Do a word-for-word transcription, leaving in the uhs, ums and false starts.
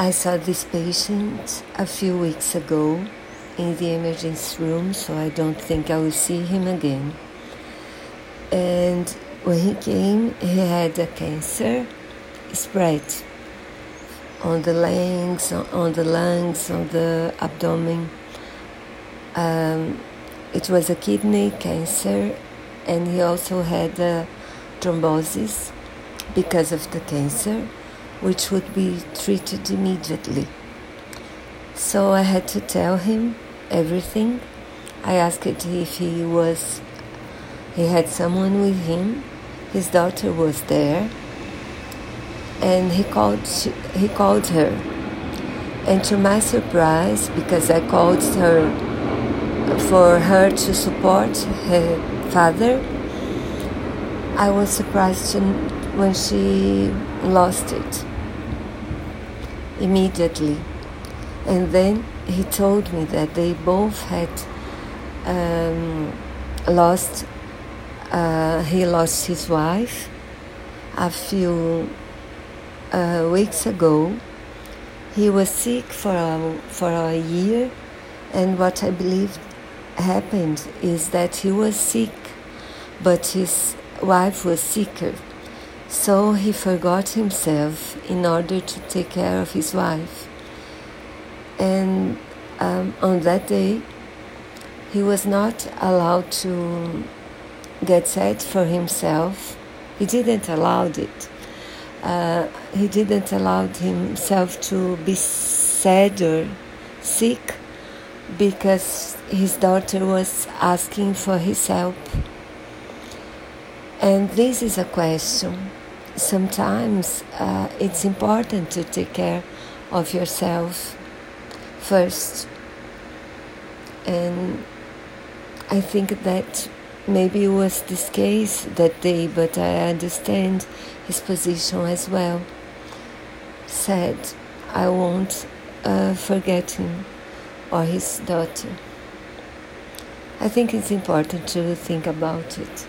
I saw this patient a few weeks ago in the emergency room, so I don't think I will see him again. And when he came, he had a cancer spread on the lungs, on the lungs, on the abdomen. Um, it was a kidney cancer, and he also had a thrombosis because of the cancer, which would be treated immediately. So I had to tell him everything. I asked if he was, he had someone with him. His daughter was there, and he called, she, he called her. And to my surprise, because I called her for her to support her father, I was surprised to, when she lost it immediately. And then he told me that they both had um, lost, uh, he lost his wife a few uh, weeks ago. He was sick for a, for a year, and what I believe happened is that he was sick, but his wife was sicker. So he forgot himself in order to take care of his wife. And um, on that day, he was not allowed to get sad for himself. He didn't allow it. Uh, he didn't allow himself to be sad or sick because his daughter was asking for his help. And this is a question. Sometimes uh, it's important to take care of yourself first. And I think that maybe it was this case that day, but I understand his position as well. Said, I won't uh, forget him or his daughter. I think it's important to think about it.